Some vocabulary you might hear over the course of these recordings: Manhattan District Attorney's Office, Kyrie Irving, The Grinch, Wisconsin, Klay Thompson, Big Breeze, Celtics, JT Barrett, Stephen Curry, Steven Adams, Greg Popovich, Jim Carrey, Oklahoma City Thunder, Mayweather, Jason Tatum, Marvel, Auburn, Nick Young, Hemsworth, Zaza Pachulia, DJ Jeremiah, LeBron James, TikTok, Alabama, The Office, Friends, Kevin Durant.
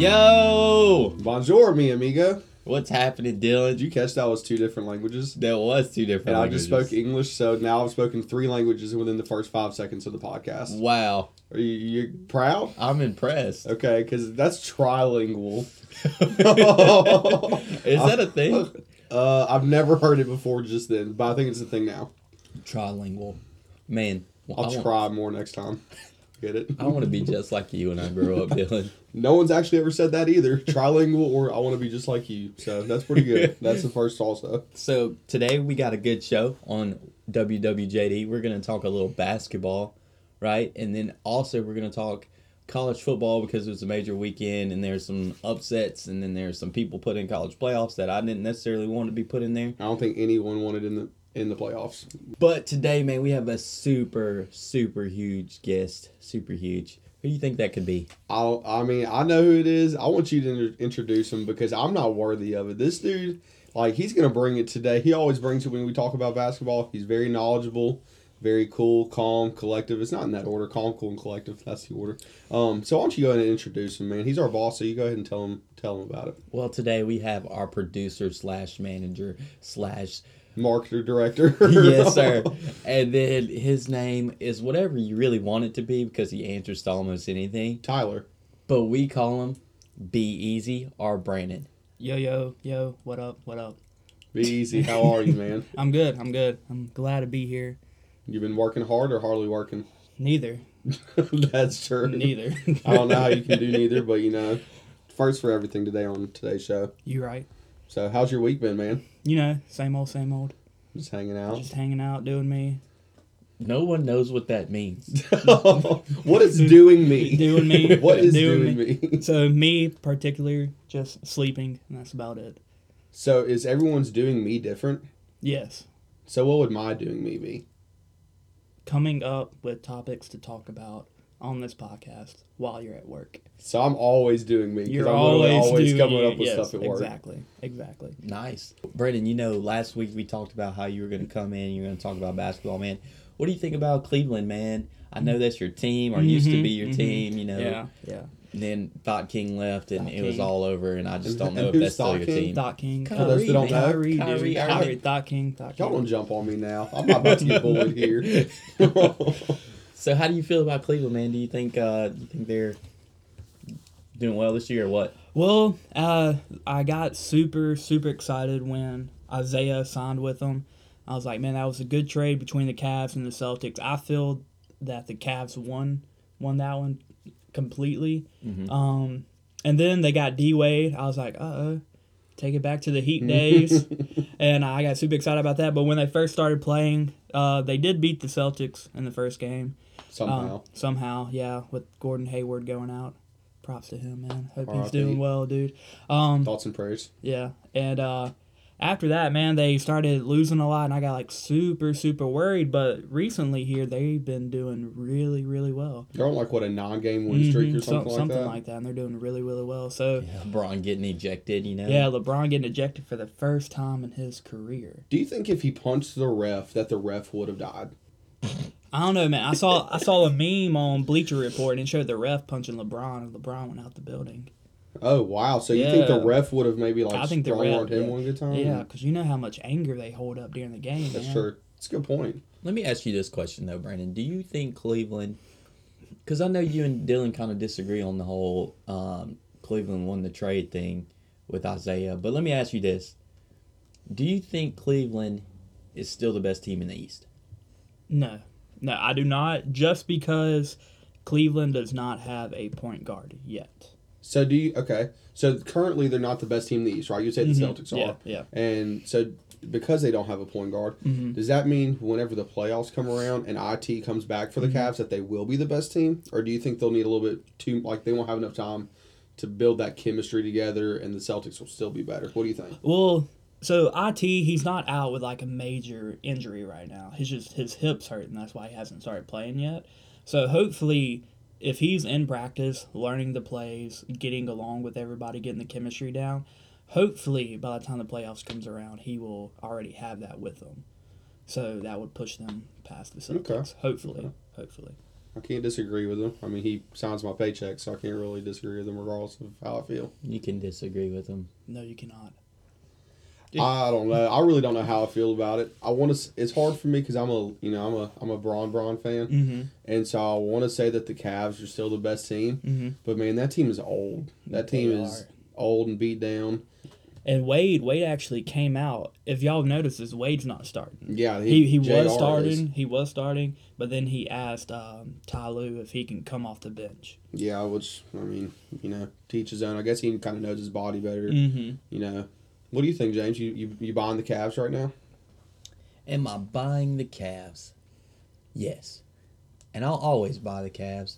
Yo! Bonjour, mi amigo. What's happening, Dylan? Did you catch that was two different languages? That was two different languages. And I just spoke English, so now I've spoken three languages within the first 5 seconds of the podcast. Wow. Are you proud? I'm impressed. Okay, because that's trilingual. Is that a thing? I've never heard it before just then, but I think it's a thing now. Trilingual. Man. I'll try more next time. Get it? I want to be just like you when I grow up, Dylan. No one's actually ever said that either. Trilingual or I want to be just like you. So that's pretty good. That's the first also. So today we got a good show on WWJD. We're going to talk a little basketball, right? And then also we're going to talk college football because it was a major weekend and there's some upsets and then there's some people put in college playoffs that I didn't necessarily want to be put in there. I don't think anyone wanted in the playoffs. But today, man, we have a super, super huge guest. Super huge. Who do you think that could be? I mean, I know who it is. I want you to introduce him because I'm not worthy of it. This dude, like, he's going to bring it today. He always brings it when we talk about basketball. He's very knowledgeable, very cool, calm, collective. It's not in that order. Calm, cool, and collective. That's the order. So why don't you go ahead and introduce him, man. He's our boss, so you go ahead and tell him about it. Well, today we have our producer slash manager slash marketer director. Yes, sir. And then his name is whatever you really want it to be because he answers to almost anything. Tyler. But we call him Be Easy or Brandon. Yo, yo, yo. What up? What up? Be Easy. How are you, man? I'm good. I'm glad to be here. You've been working hard or hardly working? Neither. That's true. Neither. I don't know how you can do neither, but you know, first for everything today on today's show. You're right. So how's your week been, man? You know, same old. Just hanging out, doing me. No one knows what that means. What is doing me? Doing me. What is doing me? So me, particularly, just sleeping, and that's about it. So is everyone's doing me different? Yes. So what would my doing me be? Coming up with topics to talk about on this podcast while you're at work. So I'm always doing me because I'm always coming up with stuff at work. Exactly. Nice. Brandon, you know, last week we talked about how you were going to come in and you were going to talk about basketball, man. What do you think about Cleveland, man? I know that's your team or used to be your team, you know. Yeah. And then Thot King left and it was all over and I just don't know if that's still your team. Thot King. Kyrie, Thot King. Y'all don't jump on me now. I'm not about to get bullied here. So how do you feel about Cleveland, man? Do you think they're doing well this year or what? Well, I got super, super excited when Isaiah signed with them. I was like, man, that was a good trade between the Cavs and the Celtics. I feel that the Cavs won that one completely. Mm-hmm. And then they got D-Wade. I was like, uh-oh, take it back to the Heat days. And I got super excited about that. But when they first started playing, they did beat the Celtics in the first game. Somehow, yeah, with Gordon Hayward going out. Props to him, man. Hope he's doing well, dude. Thoughts and prayers. Yeah, and after that, man, they started losing a lot, and I got, like, super, super worried. But recently here, they've been doing really, really well. They're on, like, what, a 9-game win streak or something like that? Something like that, and they're doing really, really well. So yeah, LeBron getting ejected, you know? Yeah, LeBron getting ejected for the first time in his career. Do you think if he punched the ref that the ref would have died? I don't know, man. I saw a meme on Bleacher Report and it showed the ref punching LeBron, and LeBron went out the building. Oh, wow. So you think the ref would have maybe, like, strong-armed him one good time? Yeah, because you know how much anger they hold up during the game. That's true. That's a good point. Let me ask you this question, though, Brandon. Do you think Cleveland, because I know you and Dylan kind of disagree on the whole Cleveland won the trade thing with Isaiah, but let me ask you this. Do you think Cleveland is still the best team in the East? No, I do not, just because Cleveland does not have a point guard yet. So so currently they're not the best team in the East, right? You say the Celtics are. Yeah. And so because they don't have a point guard, does that mean whenever the playoffs come around and IT comes back for the Cavs that they will be the best team? Or do you think they'll need a little bit too, like they won't have enough time to build that chemistry together and the Celtics will still be better? What do you think? Well, so, IT, he's not out with, like, a major injury right now. He's just, his hip's hurt, and that's why he hasn't started playing yet. So, hopefully, if he's in practice, learning the plays, getting along with everybody, getting the chemistry down, hopefully, by the time the playoffs comes around, he will already have that with him. So, that would push them past the Celtics. Okay. Hopefully. I can't disagree with him. I mean, he signs my paycheck, so I can't really disagree with him regardless of how I feel. You can disagree with him. No, you cannot. Dude. I don't know. I really don't know how I feel about it. I want to. It's hard for me because I'm a Bron fan, mm-hmm. and so I want to say that the Cavs are still the best team. Mm-hmm. But man, that team is old. That team is old and beat down. And Wade actually came out. If y'all noticed, is Wade's not starting. Yeah, he was starting, but then he asked Ty Lue if he can come off the bench. Yeah, which I mean, teach his own. I guess he kind of knows his body better. Mm-hmm. What do you think, James? You buying the Cavs right now? Am I buying the Cavs? Yes. And I'll always buy the Cavs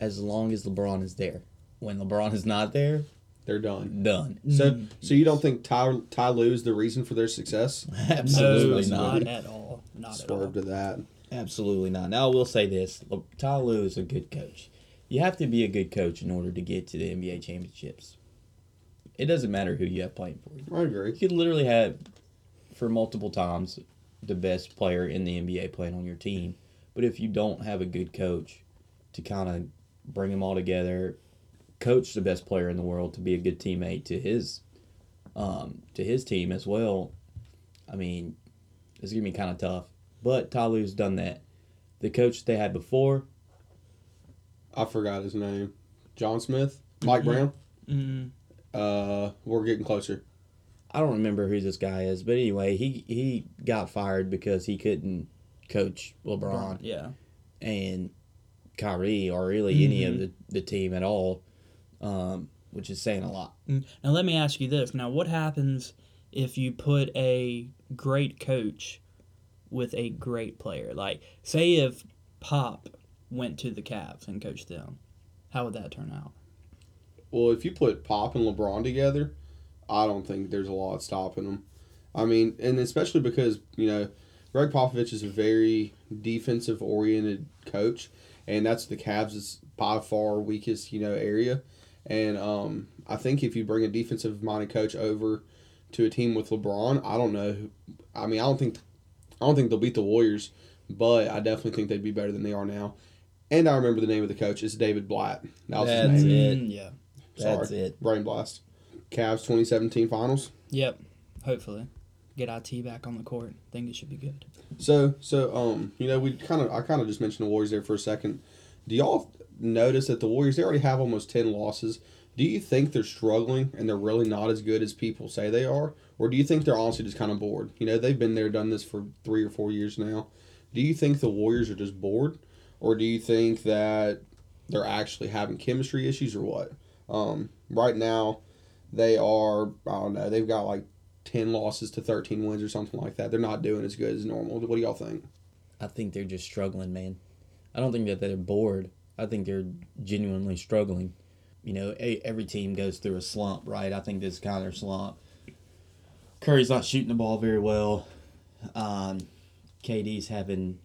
as long as LeBron is there. When LeBron is not there, they're done. So you don't think Ty Lue is the reason for their success? Absolutely not at all. Not at all. Swerve to that. Absolutely not. Now I will say this. Ty Lue is a good coach. You have to be a good coach in order to get to the NBA championships. It doesn't matter who you have playing for you. I agree. You could literally have, for multiple times, the best player in the NBA playing on your team. But if you don't have a good coach to kind of bring them all together, coach the best player in the world to be a good teammate to his team as well, I mean, it's going to be kind of tough. But Ty Lue's done that. The coach they had before. I forgot his name. John Smith? Mike mm-hmm. Brown? Mm-hmm. We're getting closer. I don't remember who this guy is, but anyway, he got fired because he couldn't coach LeBron and Kyrie or really mm-hmm. any of the team at all, which is saying a lot. Now, let me ask you this. Now, what happens if you put a great coach with a great player? Like, say if Pop went to the Cavs and coached them, how would that turn out? Well, if you put Pop and LeBron together, I don't think there's a lot stopping them. I mean, and especially because, Greg Popovich is a very defensive-oriented coach, and that's the Cavs' by far weakest, area. And I think if you bring a defensive-minded coach over to a team with LeBron, I don't know. I mean, I don't think they'll beat the Warriors, but I definitely think they'd be better than they are now. And I remember the name of the coach. It's David Blatt. That's his name. Yeah. That's it. Brain blast. Cavs 2017 finals. Yep. Hopefully. Get IT back on the court. Think it should be good. So I just mentioned the Warriors there for a second. Do y'all notice that the Warriors, they already have almost 10 losses. Do you think they're struggling and they're really not as good as people say they are? Or do you think they're honestly just kind of bored? They've been there, done this for 3 or 4 years now. Do you think the Warriors are just bored? Or do you think that they're actually having chemistry issues or what? Right now, they are, I don't know, they've got like 10 losses to 13 wins or something like that. They're not doing as good as normal. What do y'all think? I think they're just struggling, man. I don't think that they're bored. I think they're genuinely struggling. Every team goes through a slump, right? I think this is kind of their slump. Curry's not shooting the ball very well. KD's having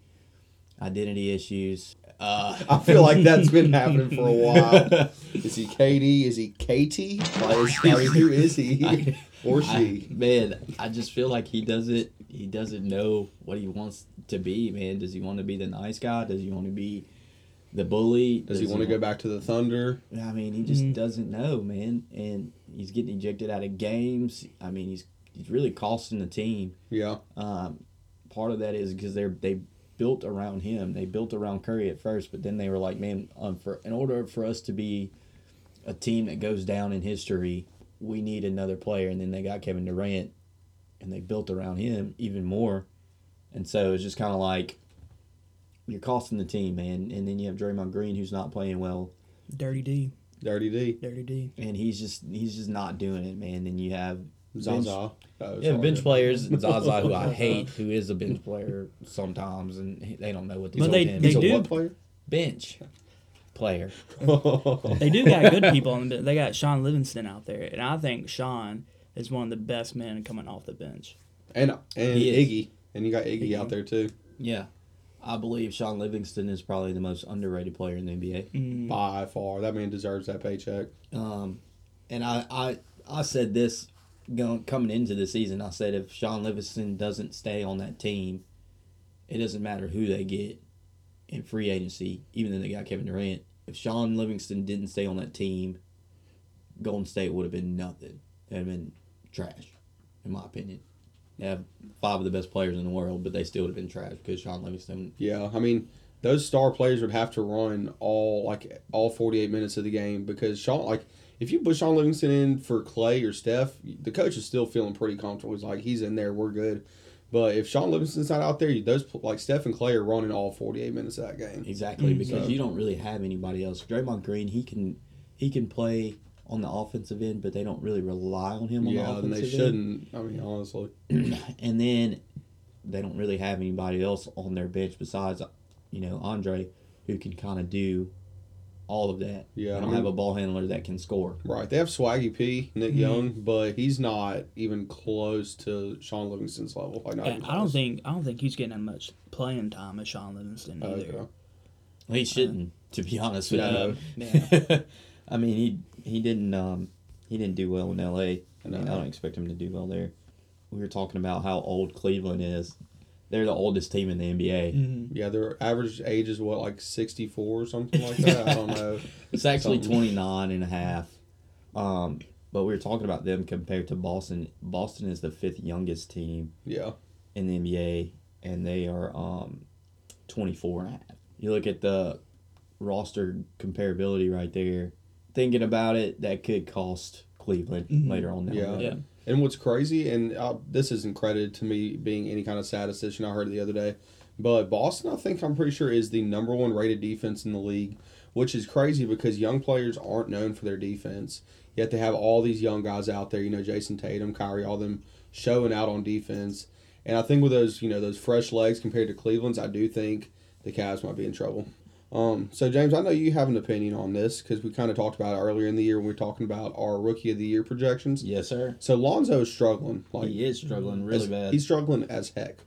identity issues. I feel like that's been happening for a while. Is he KD? Is he Katie? Who is he? Or she? I just feel like he doesn't know what he wants to be, man. Does he want to be the nice guy? Does he want to be the bully? Does he want to go back to the Thunder? I mean, he just doesn't know, man. And he's getting ejected out of games. I mean, he's really costing the team. Yeah. Part of that is because they built around him. They built around Curry at first, but then they were like, man, in order for us to be a team that goes down in history, we need another player. And then they got Kevin Durant, and they built around him even more. And so it's just kind of like, you're costing the team, man. And then you have Draymond Green, who's not playing well. Dirty D. And he's just not doing it, man. Then you have Zaza. Bench players. Zaza, who I hate, who is a bench player sometimes, and they don't know what they're doing. He's a what player? Bench player. They do got good people on the bench. They got Shaun Livingston out there, and I think Shaun is one of the best men coming off the bench. And Iggy. And you got Iggy out there, too. Yeah. I believe Shaun Livingston is probably the most underrated player in the NBA. By far. That man deserves that paycheck. And I said this. Coming into the season, I said if Shaun Livingston doesn't stay on that team, it doesn't matter who they get. in free agency, even though they got Kevin Durant, if Shaun Livingston didn't stay on that team, Golden State would have been nothing. They'd have been trash, in my opinion. They have five of the best players in the world, but they still would have been trash because Shaun Livingston... Yeah, I mean, those star players would have to run all 48 minutes of the game because Shaun, like, if you put Shaun Livingston in for Klay or Steph, the coach is still feeling pretty comfortable. He's like, he's in there, we're good. But if Shaun Livingston's not out there, those like Steph and Klay are running all 48 minutes of that game. Exactly, because you don't really have anybody else. Draymond Green, he can play on the offensive end, but they don't really rely on him on the offensive end. Yeah, and they shouldn't. I mean, honestly. And then they don't really have anybody else on their bench besides, you know, Andre, who can kind of do all of that. Yeah, I mean, have a ball handler that can score. Right. They have Swaggy P, Nick Young, but he's not even close to Shaun Livingston's level. Like, I don't think he's getting as much playing time as Shaun Livingston either. Okay. He shouldn't, to be honest with you. Yeah. I mean, he didn't do well in L.A. I don't expect him to do well there. We were talking about how old Cleveland is. They're the oldest team in the NBA. Mm-hmm. Yeah, their average age is, 64 or something like that? I don't know. It's actually 29 and a half. But we were talking about them compared to Boston. Boston is the fifth youngest team in the NBA, and they are 24 and a half. You look at the roster comparability right there. Thinking about it, that could cost Cleveland later on down the road. Yeah. And what's crazy, and this isn't credited to me being any kind of statistician, I heard the other day, but Boston, I'm pretty sure, is the number one rated defense in the league, which is crazy because young players aren't known for their defense, yet they have all these young guys out there, you know, Jason Tatum, Kyrie, all them showing out on defense. And I think with those, you know, those fresh legs compared to Cleveland's, I do think the Cavs might be in trouble. So, James, I know you have an opinion on this because we kind of talked about it earlier in the year when we were talking about our Rookie of the Year projections. Yes, sir. So, Lonzo is struggling. Like, he is struggling really bad. He's struggling as heck.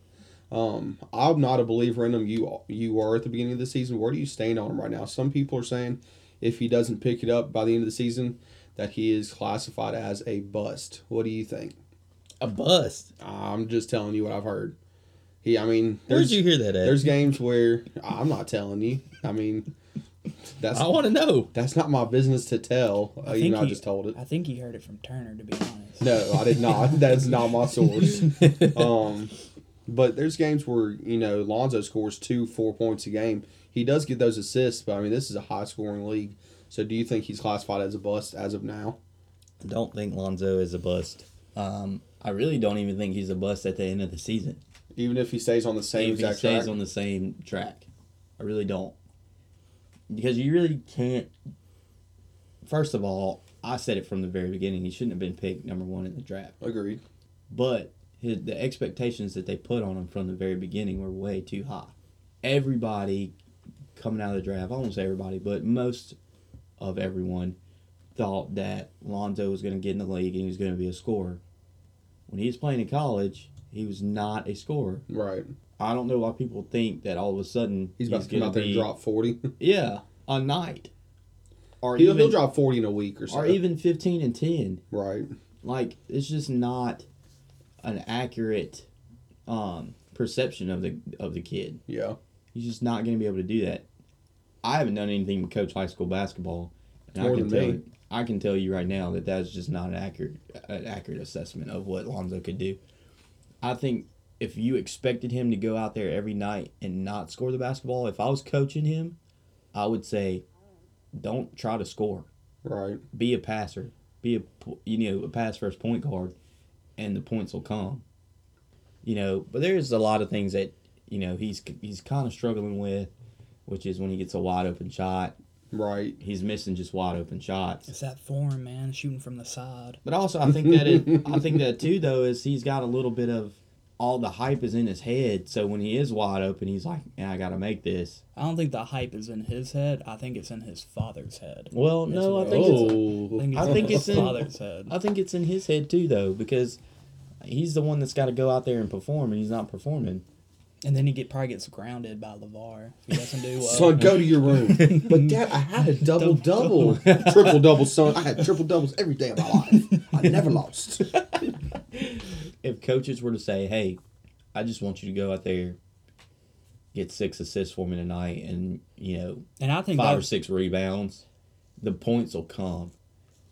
I'm not a believer in him. You are at the beginning of the season. Where do you stand on him right now? Some people are saying if he doesn't pick it up by the end of the season that he is classified as a bust. What do you think? A bust? I'm just telling you what I've heard. Where'd you hear that at? There's games where I'm not telling you. I want to know. That's not my business to tell. I just told it. I think you heard it from Turner, to be honest. No, I did not. That's not my source. But there's games where, you know, Lonzo scores 2-4 points a game. He does get those assists, but, I mean, this is a high-scoring league. So do you think he's classified as a bust as of now? I don't think Lonzo is a bust. I really don't even think he's a bust at the end of the season. Even if he stays on the same exact track? If he stays on the same track. I really don't. Because you really can't... First of all, I said it from the very beginning. He shouldn't have been picked number one in the draft. Agreed. But the expectations that they put on him from the very beginning were way too high. Everybody coming out of the draft, I won't say everybody, but most of everyone thought that Lonzo was going to get in the league and he was going to be a scorer. When he was playing in college... He was not a scorer. Right. I don't know why people think that all of a sudden he's about to come out there and drop 40. Yeah, a night. Or he'll drop 40 in a week or so. Or even 15 and 10. Right. Like, it's just not an accurate perception of the kid. Yeah. He's just not going to be able to do that. I haven't done anything but coach high school basketball. And I can tell you right now that that's just not an accurate assessment of what Lonzo could do. I think if you expected him to go out there every night and not score the basketball, if I was coaching him, I would say, don't try to score. Right. Be a passer. Be a pass first point guard, and the points will come. You know, but there's a lot of things that, you know, he's kind of struggling with, which is when he gets a wide open shot. Right. He's missing just wide open shots. It's that form, man, shooting from the side. But also I think that too though is he's got a little bit of all the hype is in his head, so when he is wide open he's like, I gotta make this. I don't think the hype is in his head. I think it's in his father's head. Well, no, I think it's in his father's head. I think it's in his head too though, because he's the one that's gotta go out there and perform and he's not performing. And then he probably gets grounded by LeVar. He doesn't do well. Son, go to your room. But, Dad, I had a double-double. Triple-double, son. I had triple-doubles every day of my life. I never lost. If coaches were to say, hey, I just want you to go out there get 6 assists for me tonight, and you know, and I think 5 or 6 rebounds, the points will come.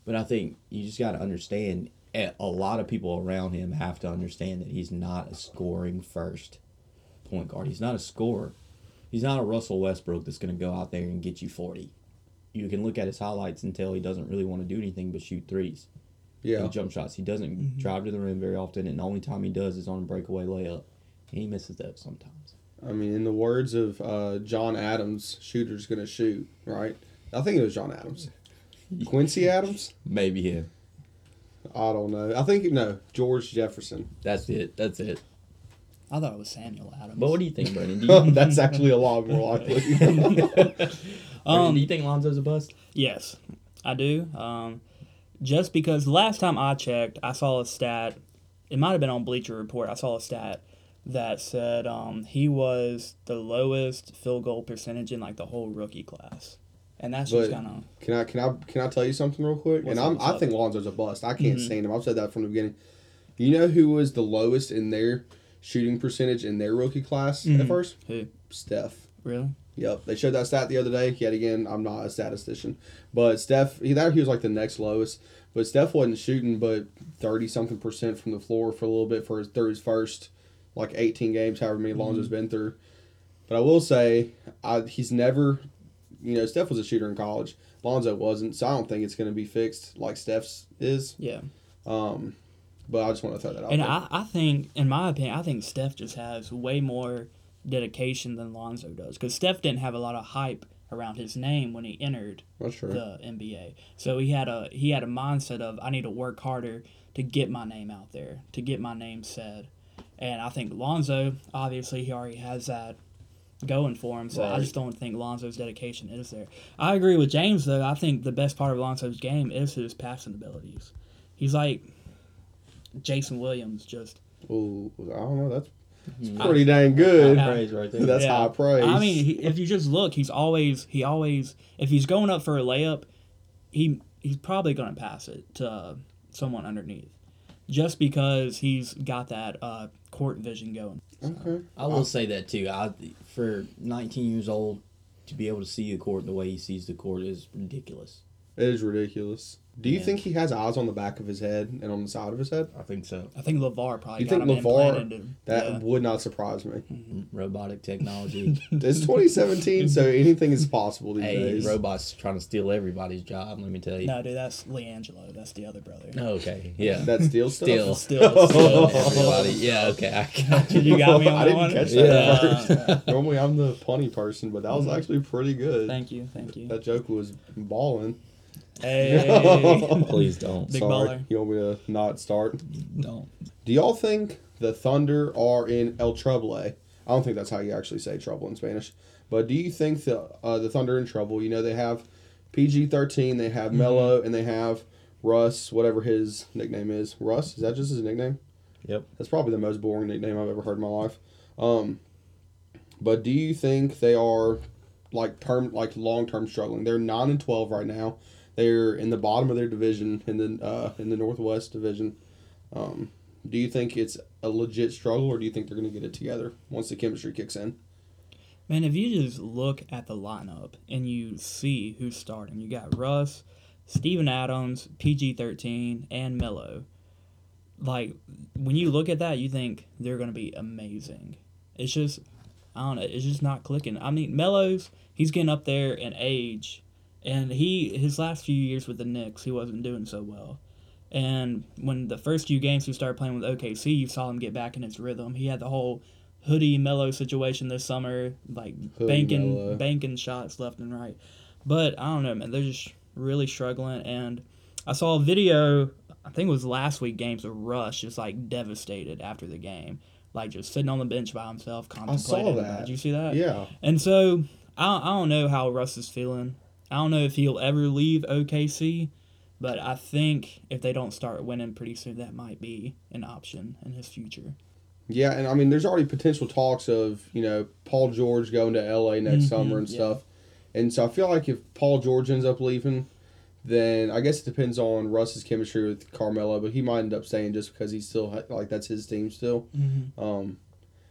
But I think you just got to understand, a lot of people around him have to understand that he's not a scoring first point guard. He's not a scorer. He's not a Russell Westbrook that's going to go out there and get you 40. You can look at his highlights and tell he doesn't really want to do anything but shoot threes. Yeah. And jump shots. He doesn't drive to the rim very often, and the only time he does is on a breakaway layup. And he misses that sometimes. I mean, in the words of John Adams, shooter's going to shoot, right? I think it was John Adams. Quincy Adams? Maybe him. I don't know. I think, no, George Jefferson. That's it. I thought it was Samuel Adams. But what do you think, Brendan? That's actually a lot more likely. Do you think Lonzo's a bust? Yes, I do. Just because last time I checked, I saw a stat. It might have been on Bleacher Report. I saw a stat that said he was the lowest field goal percentage in like the whole rookie class. And that's just kind of... Can I tell you something real quick? What's I think Lonzo's a bust. I can't stand him. I've said that from the beginning. You know who was the lowest in their shooting percentage in their rookie class at first? Who? Steph. Really? Yep. They showed that stat the other day. Yet again, I'm not a statistician. But Steph, he was like the next lowest. But Steph wasn't shooting but 30-something percent from the floor for a little bit through his first, like, 18 games, however many Lonzo's been through. But I will say, he's never... You know, Steph was a shooter in college. Lonzo wasn't, so I don't think it's going to be fixed like Steph's is. Yeah. But I just want to throw that out there. And I think, in my opinion, I think Steph just has way more dedication than Lonzo does. Because Steph didn't have a lot of hype around his name when he entered the NBA. So he had a mindset of, I need to work harder to get my name out there, to get my name said. And I think Lonzo, obviously, he already has that going for him, so right. I just don't think Lonzo's dedication is there. I agree with James, though. I think the best part of Lonzo's game is his passing abilities. He's like Jason Williams, just... Ooh, I don't know. That's pretty dang good. Praise right there. That's high praise. I mean, if you just look, he always, if he's going up for a layup, he's probably going to pass it to someone underneath, just because he's got that court vision going. Okay. I will say that too. For 19 years old, to be able to see the court the way he sees the court is ridiculous. It is ridiculous. Do you think he has eyes on the back of his head and on the side of his head? I think so. I think LeVar probably got him implanted. That would not surprise me. Robotic technology. It's 2017, so anything is possible these days. Robots trying to steal everybody's job, let me tell you. No, dude, that's LiAngelo. That's the other brother. Okay, yeah. That steals stuff? Still everybody. Yeah, okay, I got you. You got me on that one? I didn't catch that first. Normally I'm the punny person, but that was actually pretty good. Thank you. That joke was balling. Hey. Please don't. Big Sorry. Baller. You want me to not start? Don't. Do y'all think the Thunder are in El Trouble? I don't think that's how you actually say trouble in Spanish. But do you think the Thunder are in trouble? You know, they have PG-13, they have Melo, and they have Russ, whatever his nickname is. Russ? Is that just his nickname? Yep. That's probably the most boring nickname I've ever heard in my life. But do you think they are like long-term struggling? They're 9-12 right now. They're in the bottom of their division, in the Northwest Division. Do you think it's a legit struggle, or do you think they're going to get it together once the chemistry kicks in? Man, if you just look at the lineup and you see who's starting, you got Russ, Steven Adams, PG-13, and Melo. Like, when you look at that, you think they're going to be amazing. It's just, I don't know, it's just not clicking. I mean, Melo's, he's getting up there in age. And his last few years with the Knicks, he wasn't doing so well. And when the first few games he started playing with OKC, you saw him get back in his rhythm. He had the whole hoodie Melo situation this summer, like banking shots left and right. But I don't know, man, they're just really struggling. And I saw a video, I think it was last week games of Rush, just like devastated after the game, like just sitting on the bench by himself, contemplating. I saw that. Did you see that? Yeah. And so I don't know how Russ is feeling. I don't know if he'll ever leave OKC, but I think if they don't start winning pretty soon, that might be an option in his future. Yeah, and I mean, there's already potential talks of, you know, Paul George going to LA next summer and stuff. And so I feel like if Paul George ends up leaving, then I guess it depends on Russ's chemistry with Carmelo, but he might end up staying just because he's still, like, that's his team still.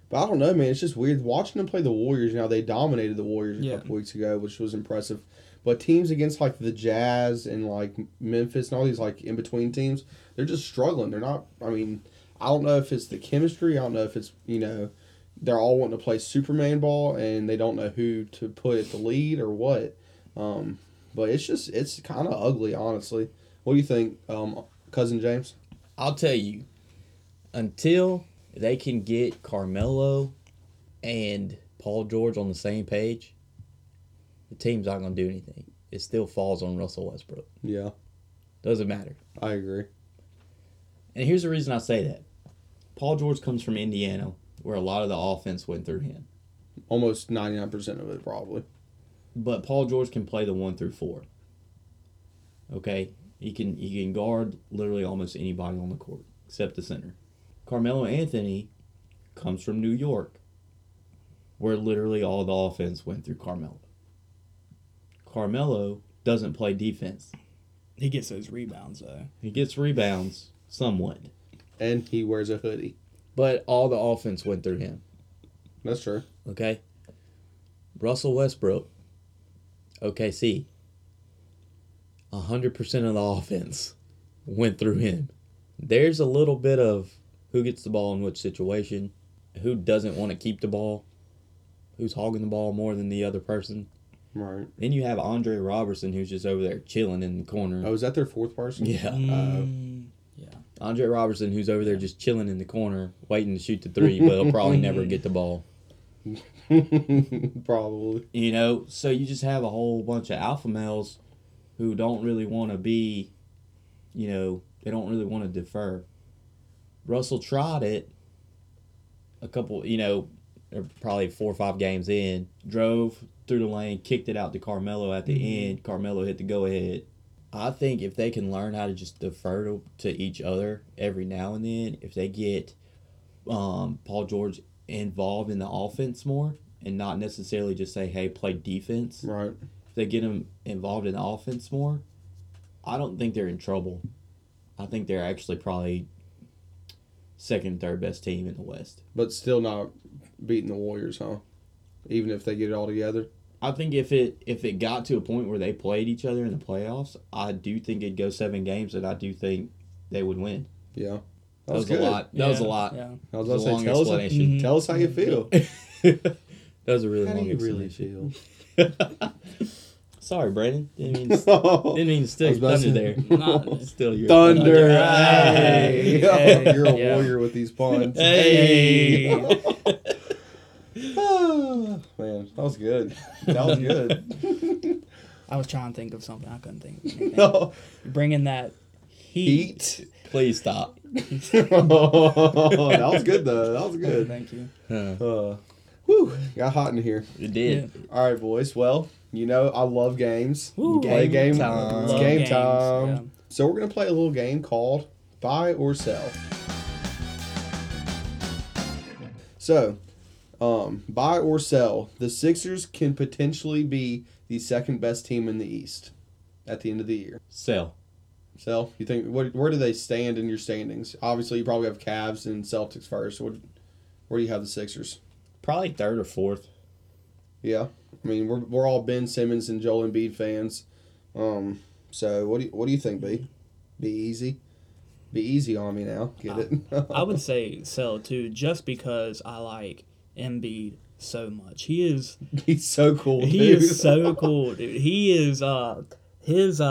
But I don't know, man. It's just weird. Watching them play the Warriors, you know, they dominated the Warriors a couple weeks ago, which was impressive. But teams against, like, the Jazz and, like, Memphis and all these, like, in-between teams, they're just struggling. They're not – I mean, I don't know if it's the chemistry. I don't know if it's, you know, they're all wanting to play Superman ball and they don't know who to put at the lead or what. But it's just – it's kind of ugly, honestly. What do you think, Cousin James? I'll tell you, until they can get Carmelo and Paul George on the same page, the team's not going to do anything. It still falls on Russell Westbrook. Yeah. Doesn't matter. I agree. And here's the reason I say that. Paul George comes from Indiana, where a lot of the offense went through him. Almost 99% of it, probably. But Paul George can play the 1 through 4. Okay? He can guard literally almost anybody on the court, except the center. Carmelo Anthony comes from New York, where literally all the offense went through Carmelo. Carmelo doesn't play defense. He gets those rebounds, though. He gets rebounds somewhat. And he wears a hoodie. But all the offense went through him. That's true. Okay. Russell Westbrook, OKC, 100% of the offense went through him. There's a little bit of who gets the ball in which situation, who doesn't want to keep the ball, who's hogging the ball more than the other person. Right. Then you have Andre Roberson, who's just over there chilling in the corner. Oh, is that their fourth person? Yeah. Yeah. Andre Roberson, who's over there just chilling in the corner, waiting to shoot the three, but he'll probably never get the ball. Probably. You know, so you just have a whole bunch of alpha males who don't really want to be, you know, they don't really want to defer. Russell tried it a couple, you know, probably 4 or 5 games in, drove through the lane, kicked it out to Carmelo at the end. Carmelo hit the go-ahead. I think if they can learn how to just defer to each other every now and then, if they get Paul George involved in the offense more and not necessarily just say, hey, play defense. Right. If they get him involved in the offense more, I don't think they're in trouble. I think they're actually probably second, third best team in the West. But still not beating the Warriors, huh? Even if they get it all together? I think if it got to a point where they played each other in the playoffs, I do think it'd go 7 games, and I do think they would win. Yeah. That was a lot. Yeah. That was a long explanation. Tell us how you feel. That was a really long explanation. How do you really feel? Sorry, Brandon. Didn't mean to stick Thunder there. Still your Thunder. Hey. You're a warrior with these puns. Hey. Oh, man, that was good. I was trying to think of something. I couldn't think of anything. No. Bringing that heat. Please stop. Oh, that was good, though. That was good. Thank you. Whew, got hot in here. It did. Yeah. All right, boys. Well, you know I love games. Ooh, game time. It's game time. Yeah. So we're going to play a little game called Buy or Sell. So... buy or sell, the Sixers can potentially be the second best team in the East at the end of the year. Sell? You think, where do they stand in your standings? Obviously, you probably have Cavs and Celtics first. Where do you have the Sixers? Probably 3rd or 4th. Yeah. I mean, we're all Ben Simmons and Joel Embiid fans. So what do you think, B? Be easy. Be easy on me now. Get it? I would say sell, too, just because I like Embiid so much. He's so cool. Dude. He is so cool, dude. He is his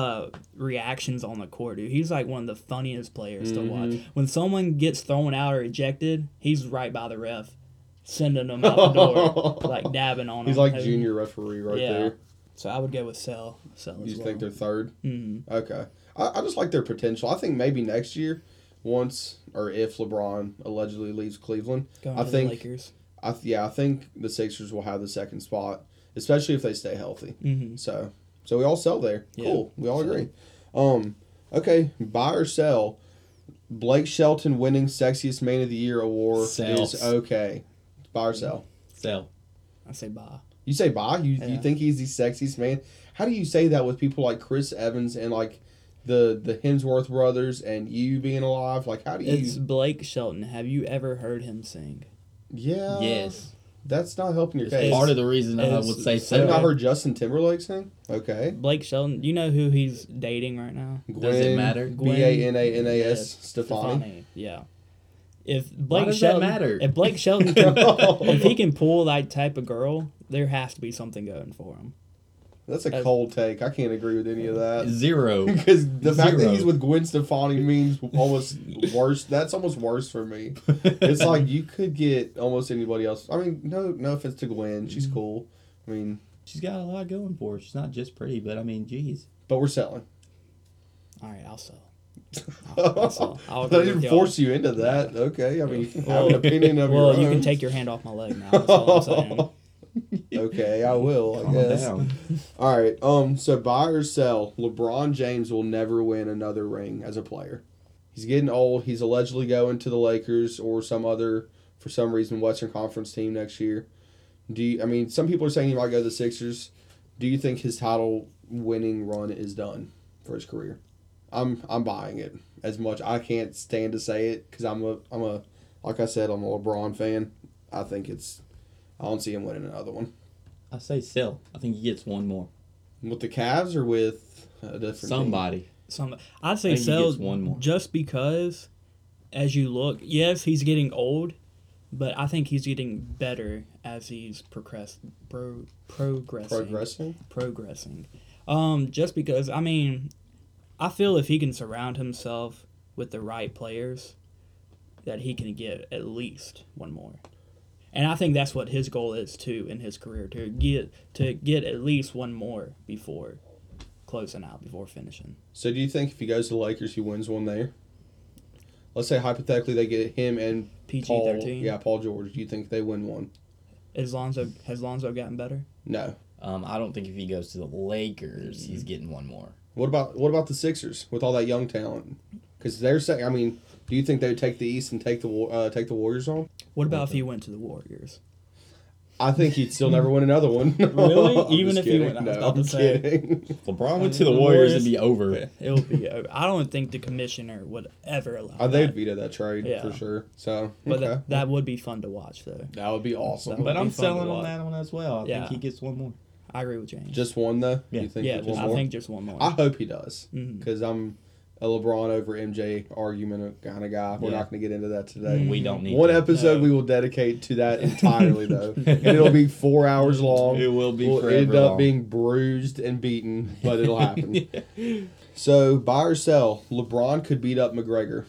reactions on the court, dude. He's like one of the funniest players to watch. When someone gets thrown out or ejected, he's right by the ref, sending them out the door, like dabbing on him. He's like junior referee right there. So I would go with sell. You think they're 3rd? Mm-hmm. Okay. I just like their potential. I think maybe next year, once or if LeBron allegedly leaves Cleveland, I think the Lakers. I think the Sixers will have the second spot, especially if they stay healthy. Mm-hmm. So we all sell there. Yeah. Cool. We all agree. Okay, buy or sell. Blake Shelton winning Sexiest Man of the Year award is okay. Buy or sell? Sell. I say buy. You say buy? You think he's the sexiest man? How do you say that with people like Chris Evans and like the Hemsworth brothers and you being alive? Like how do you... It's Blake Shelton. Have you ever heard him sing? Yeah. Yes. That's not helping your case. It's part of the reason I would say so. Have you not heard Justin Timberlake's name? Okay. Blake Shelton. You know who he's dating right now? Gwen, does it matter? Bananas Stefani. Yeah. If Blake Shelton can, if he can pull that type of girl, there has to be something going for him. That's a cold take. I can't agree with any of that. Zero. Because the fact that he's with Gwen Stefani means almost worse. That's almost worse for me. It's like you could get almost anybody else. I mean, no offense to Gwen. She's cool. I mean, she's got a lot going for her. She's not just pretty, but I mean, geez. But we're selling. All right, I'll sell. I didn't force you into that. Yeah. Okay. I mean, you can have an opinion of your own. You can take your hand off my leg now. That's all I'm saying. Okay, I will. Calm I guess. Down. All right. So buy or sell? LeBron James will never win another ring as a player. He's getting old. He's allegedly going to the Lakers or some other, for some reason, Western Conference team next year. Some people are saying he might go to the Sixers. Do you think his title winning run is done for his career? I'm buying it as much. I can't stand to say it because like I said, I'm a LeBron fan. I think I don't see him winning another one. I say sell. I think he gets one more. With the Cavs or with a different team? Somebody. I'd say sell one more. Just because, as you look, yes, he's getting old, but I think he's getting better as he's progressing. Just because, I mean, I feel if he can surround himself with the right players, that he can get at least one more. And I think that's what his goal is too in his career, to get at least one more before closing out, before finishing. So do you think if he goes to the Lakers, he wins one there? Let's say hypothetically they get him and PG-13. Yeah, Paul George. Do you think they win one? Has Lonzo gotten better? No. I don't think if he goes to the Lakers, he's getting one more. What about the Sixers with all that young talent? Because they're saying, I mean, do you think they would take the East and take the Warriors on? What about if he went to the Warriors? I think he'd still never win another one. Really? Even if he went, LeBron went to the Warriors, it'd be over. It'll be over. I don't think the commissioner would ever allow that. They'd veto that trade for sure. So, but that would be fun to watch, though. That would be awesome. But I'm selling on that one as well. I think he gets one more. I agree with James. Just one, though? Yeah. You think I think just one more. I hope he does, because I'm a LeBron over MJ argument kind of guy. We're not going to get into that today. We don't need one episode. No. We will dedicate to that entirely, though. And it'll be 4 hours long. It will be. We'll end up being bruised and beaten, but it'll happen. So, buy or sell? LeBron could beat up McGregor.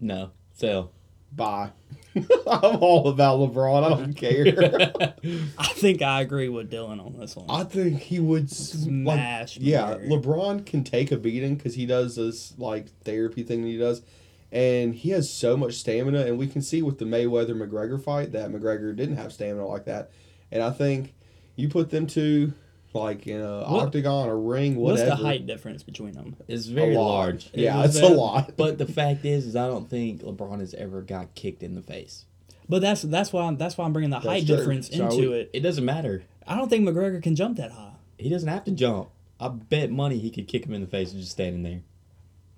No, sell. Buy. I'm all about LeBron. I don't care. I think I agree with Dylan on this one. I think he would smash. LeBron can take a beating because he does this therapy thing that he does, and he has so much stamina. And we can see with the Mayweather McGregor fight that McGregor didn't have stamina like that. And I think you put them two in an octagon, a ring, whatever. What's the height difference between them? It's very large. It's a lot. But the fact is I don't think LeBron has ever got kicked in the face. But that's why I'm bringing the height difference into it. It doesn't matter. I don't think McGregor can jump that high. He doesn't have to jump. I bet money he could kick him in the face and just standing there.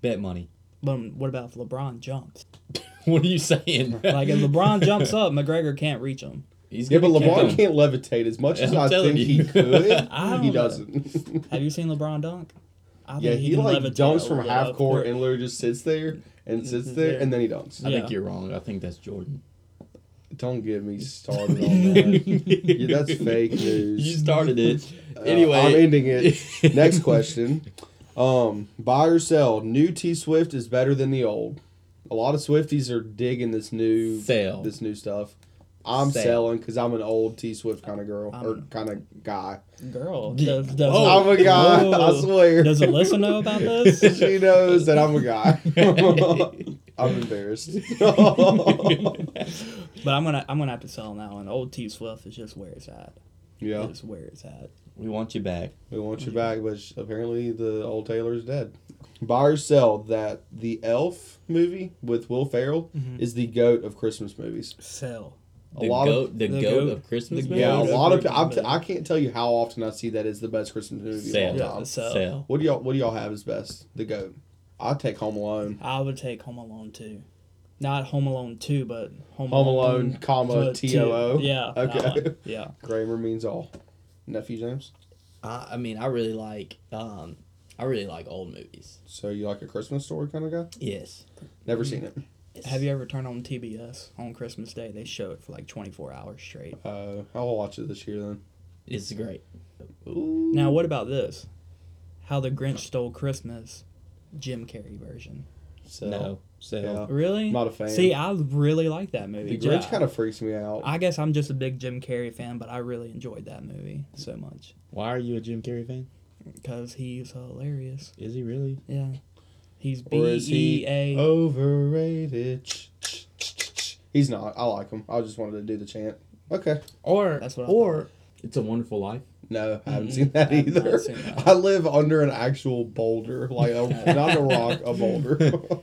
Bet money. But what about if LeBron jumps? What are you saying? If LeBron jumps up, McGregor can't reach him. But LeBron can't levitate as much as I think he could. He doesn't. Have you seen LeBron dunk? He dunks from half court and literally just sits there, and then he dunks. I think you're wrong. I think that's Jordan. Don't get me started on that. That's fake news. You started it. Anyway. I'm ending it. Next question. Buy or sell? New T-Swift is better than the old. A lot of Swifties are digging this new stuff. I'm selling because I'm an old T-Swift kind of girl or kind of guy. Girl. I'm a guy. I swear. Does Alyssa know about this? She knows that I'm a guy. I'm embarrassed. But I'm gonna have to sell now. And old T-Swift is just where it's at. Yeah. It's where it's at. We want you back. We want you back, which apparently the old Taylor is dead. Buy or sell that the Elf movie with Will Ferrell is the GOAT of Christmas movies. Sell. The goat of Christmas movies? Yeah, I can't tell you how often I see that is the best Christmas movie of all time. Sell. What do y'all have as best? The goat. I take Home Alone. I would take Home Alone too. Not Home Alone 2, but Home Alone, comma, T-O-O. Yeah. Okay. Yeah. Grammar means all. Nephew James? I really like old movies. So you like A Christmas Story kind of guy? Yes. Never seen it. Have you ever turned on TBS on Christmas Day? They show it for like 24 hours straight. I'll watch it this year then. It's great. Ooh. Now, what about this? How the Grinch Stole Christmas, Jim Carrey version. So, really? Not a fan. See, I really like that movie. The Grinch kind of freaks me out. I guess I'm just a big Jim Carrey fan, but I really enjoyed that movie so much. Why are you a Jim Carrey fan? Because he's hilarious. Is he really? Yeah. He's B-E-A. Overrated. He's not. I like him. I just wanted to do the chant. Okay. Or It's a Wonderful Life. No, I haven't seen that either. I live under an actual boulder, like not a rock, a boulder.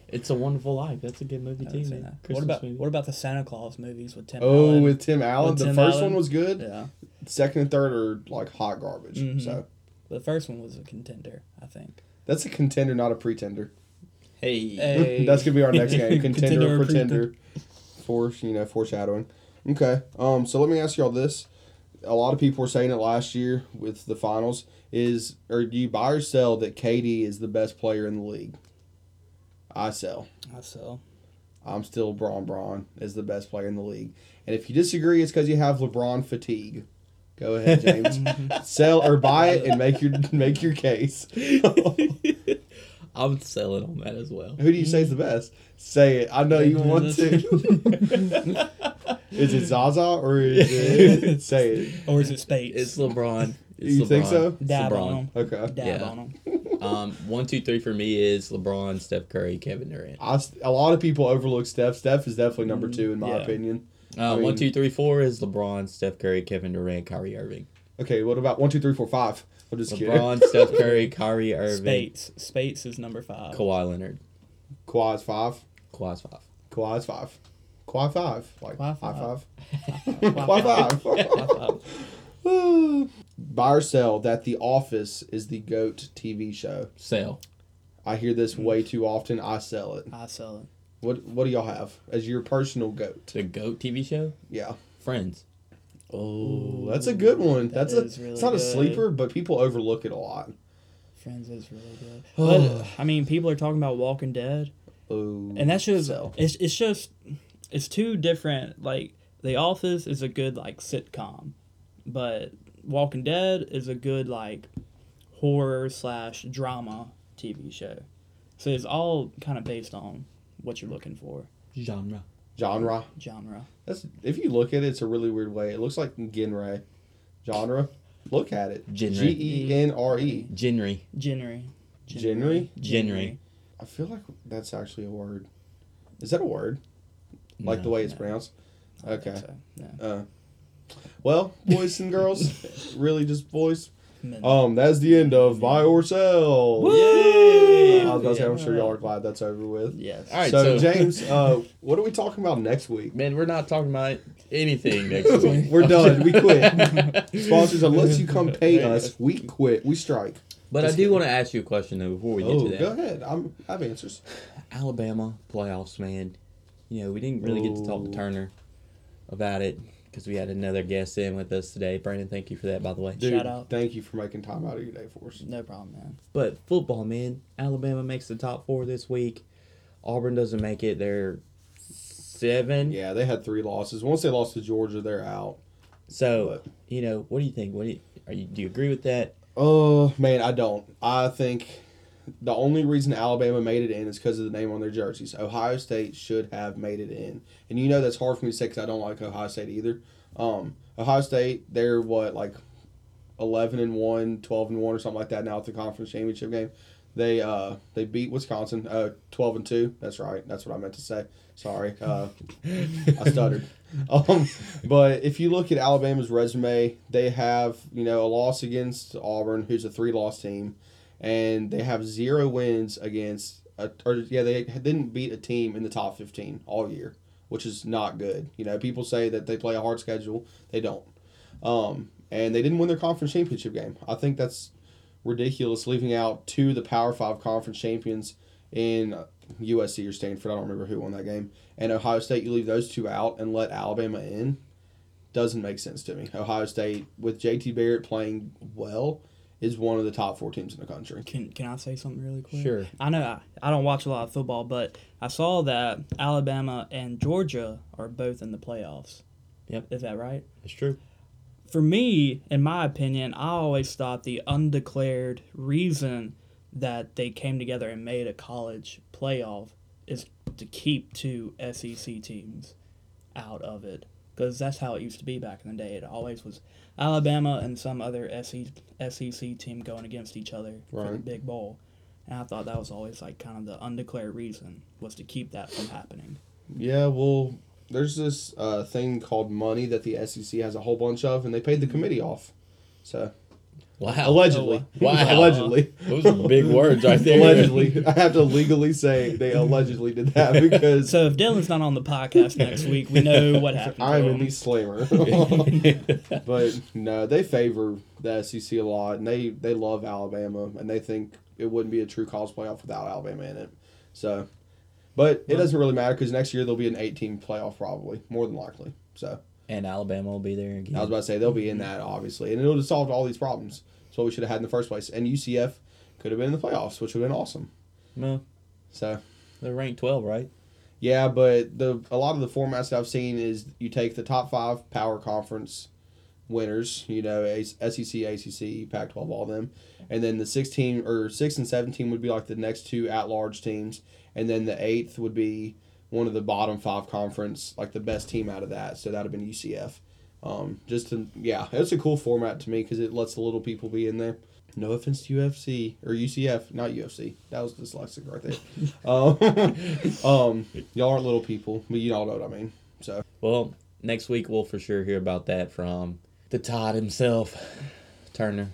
It's a Wonderful Life. That's a good movie too. Man. What about the Santa Claus movies with Tim Allen? Oh, with Tim Allen, the first one was good. Yeah. Second and third are like hot garbage. Mm-hmm. So, the first one was a contender, I think. That's a contender, not a pretender. Hey. That's gonna be our next game. Contender or pretender. Foreshadowing. Okay. So let me ask y'all this. A lot of people were saying it last year with the finals. Do you buy or sell that KD is the best player in the league? I sell. I'm still Bron is the best player in the league. And if you disagree, it's because you have LeBron fatigue. Go ahead, James. Sell or buy it and make your case. I'm selling on that as well. Who do you say is the best? Say it. I know you want to. Is it Zaza or is it... Say it. Or is it Spates? It's LeBron. You think so? Dab on him. 1, 2, 3 for me is LeBron, Steph Curry, Kevin Durant. A lot of people overlook Steph. Steph is definitely number 2 in my opinion. 1, 2, 3, 4 is LeBron, Steph Curry, Kevin Durant, Kyrie Irving. Okay, what about 1, 2, 3, 4, 5? I'm just kidding. LeBron, Steph Curry, Kyrie Irving. Spates is number 5. Kawhi Leonard. Kawhi's five. High five. Buy or sell that The Office is the GOAT TV show? Sell. I hear this way too often. I sell it. What do y'all have as your personal GOAT? The GOAT TV show? Yeah. Friends. Oh, that's a good one. That's really it's not good. A sleeper, but people overlook it a lot. Friends is really good. But, I mean, people are talking about Walking Dead. Oh. And that's just it's just it's two different, like, The Office is a good, like, sitcom, but Walking Dead is a good, like, horror/drama TV show. So it's all kind of based on what you're looking for. Genre. That's, if you look at it, it's a really weird way. It looks like Genre. Genre. Look at it. Genre. Genre. I feel like that's actually a word. Is that a word? Like the way it's pronounced? Okay. So. No. Well, boys and girls, really just boys. That's the end of Buy or Sell. Woo! Yay! I was about to say, I'm sure y'all are glad that's over with. Yes. All right, so James, what are we talking about next week? Man, we're not talking about anything next week. We're done. We quit. Sponsors, unless you come pay us, we quit. We strike. But I do want to ask you a question, though, before we get to that. Go ahead. I have answers. Alabama playoffs, man. You know, we didn't really get to talk to Turner about it because we had another guest in with us today. Brandon, thank you for that, by the way. Dude, shout out. Thank you for making time out of your day for us. No problem, man. But football, man. Alabama makes the top 4 this week. Auburn doesn't make it. They're 7. Yeah, they had 3 losses. Once they lost to Georgia, they're out. So, you know, what do you think? Do you agree with that? Oh, man, I don't. I think... The only reason Alabama made it in is because of the name on their jerseys. Ohio State should have made it in. And you know that's hard for me to say because I don't like Ohio State either. Ohio State, they're 11-1, 12-1 or something like that now at the conference championship game. They beat Wisconsin 12-2. That's right. That's what I meant to say. Sorry. I stuttered. But if you look at Alabama's resume, they have, you know, a loss against Auburn, who's a 3-loss team. And they have 0 wins against, they didn't beat a team in the top 15 all year, which is not good. You know, people say that they play a hard schedule. They don't. And they didn't win their conference championship game. I think that's ridiculous, leaving out 2 of the Power 5 conference champions in USC or Stanford, I don't remember who won that game, and Ohio State, you leave those two out and let Alabama in, doesn't make sense to me. Ohio State, with JT Barrett playing well, is one of the top four teams in the country. Can I say something really quick? Sure. I know I don't watch a lot of football, but I saw that Alabama and Georgia are both in the playoffs. Yep. Is that right? It's true. For me, in my opinion, I always thought the undeclared reason that they came together and made a college playoff is to keep two SEC teams out of it. Because that's how it used to be back in the day. It always was Alabama and some other SEC team going against each other for the big bowl. And I thought that was always like kind of the undeclared reason was to keep that from happening. Yeah, well, there's this thing called money that the SEC has a whole bunch of, and they paid the committee off. So, wow. Allegedly. Wow. Allegedly. Those are big words right there. Allegedly. I have to legally say they allegedly did that because... So if Dylan's not on the podcast next week, we know what happened. I'm in the slammer. But no, they favor the SEC a lot, and they love Alabama, and they think it wouldn't be a true college playoff without Alabama in it. So, but it doesn't really matter because next year there'll be an 8-team playoff probably, more than likely. So... And Alabama will be there again. I was about to say, they'll be in that, obviously. And it'll just solve all these problems. That's what we should have had in the first place. And UCF could have been in the playoffs, which would have been awesome. No. So. They're ranked 12, right? Yeah, but a lot of the formats that I've seen is you take the top five power conference winners, you know, SEC, ACC, Pac-12, all of them. And then the 16 or 6 and 17 would be like the next two at-large teams. And then the 8th would be one of the bottom five conference, like the best team out of that. So that would have been UCF. It's a cool format to me because it lets the little people be in there. No offense to UFC or UCF, not UFC. That was dyslexic right there. Y'all aren't little people, but y'all know what I mean. So, well, next week we'll for sure hear about that from the Todd himself, Turner.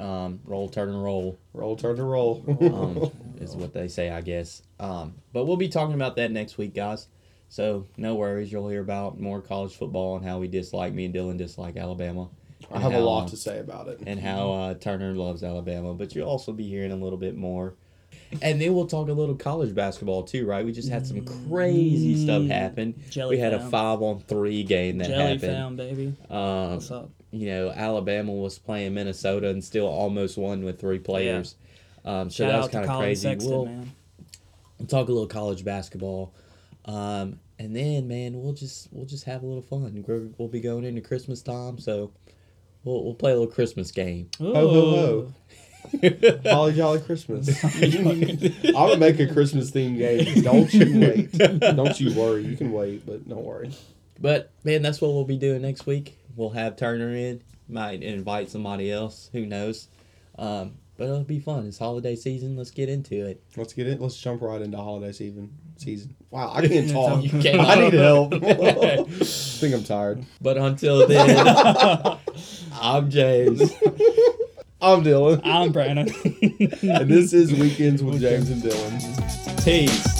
Roll, turn, and roll. Roll, turn, and roll. Is what they say, I guess. But we'll be talking about that next week, guys. So, no worries. You'll hear about more college football and how me and Dylan dislike Alabama. I have a lot to say about it. And how Turner loves Alabama. But you'll also be hearing a little bit more. And then we'll talk a little college basketball, too, right? We just had some crazy stuff happen. We had a 5-on-3 game that happened. Jelly found, baby. What's up? You know, Alabama was playing Minnesota and still almost won with three players. Yeah. So shout that was kind of crazy. Sexton, we'll talk a little college basketball, and then we'll just have a little fun. We'll be going into Christmas time, so we'll play a little Christmas game. Ho ho ho! Holly jolly Christmas! I'm gonna make a Christmas themed game. Don't you wait? Don't you worry. You can wait, but don't worry. But man, that's what we'll be doing next week. We'll have Turner in. Might invite somebody else. Who knows? But it'll be fun. It's holiday season. Let's get into it. Let's jump right into holiday season. Wow, I can't talk. You can't. I need help. I think I'm tired. But until then, I'm James. I'm Dylan. I'm Brandon. And this is Weekends with James and Dylan. Peace.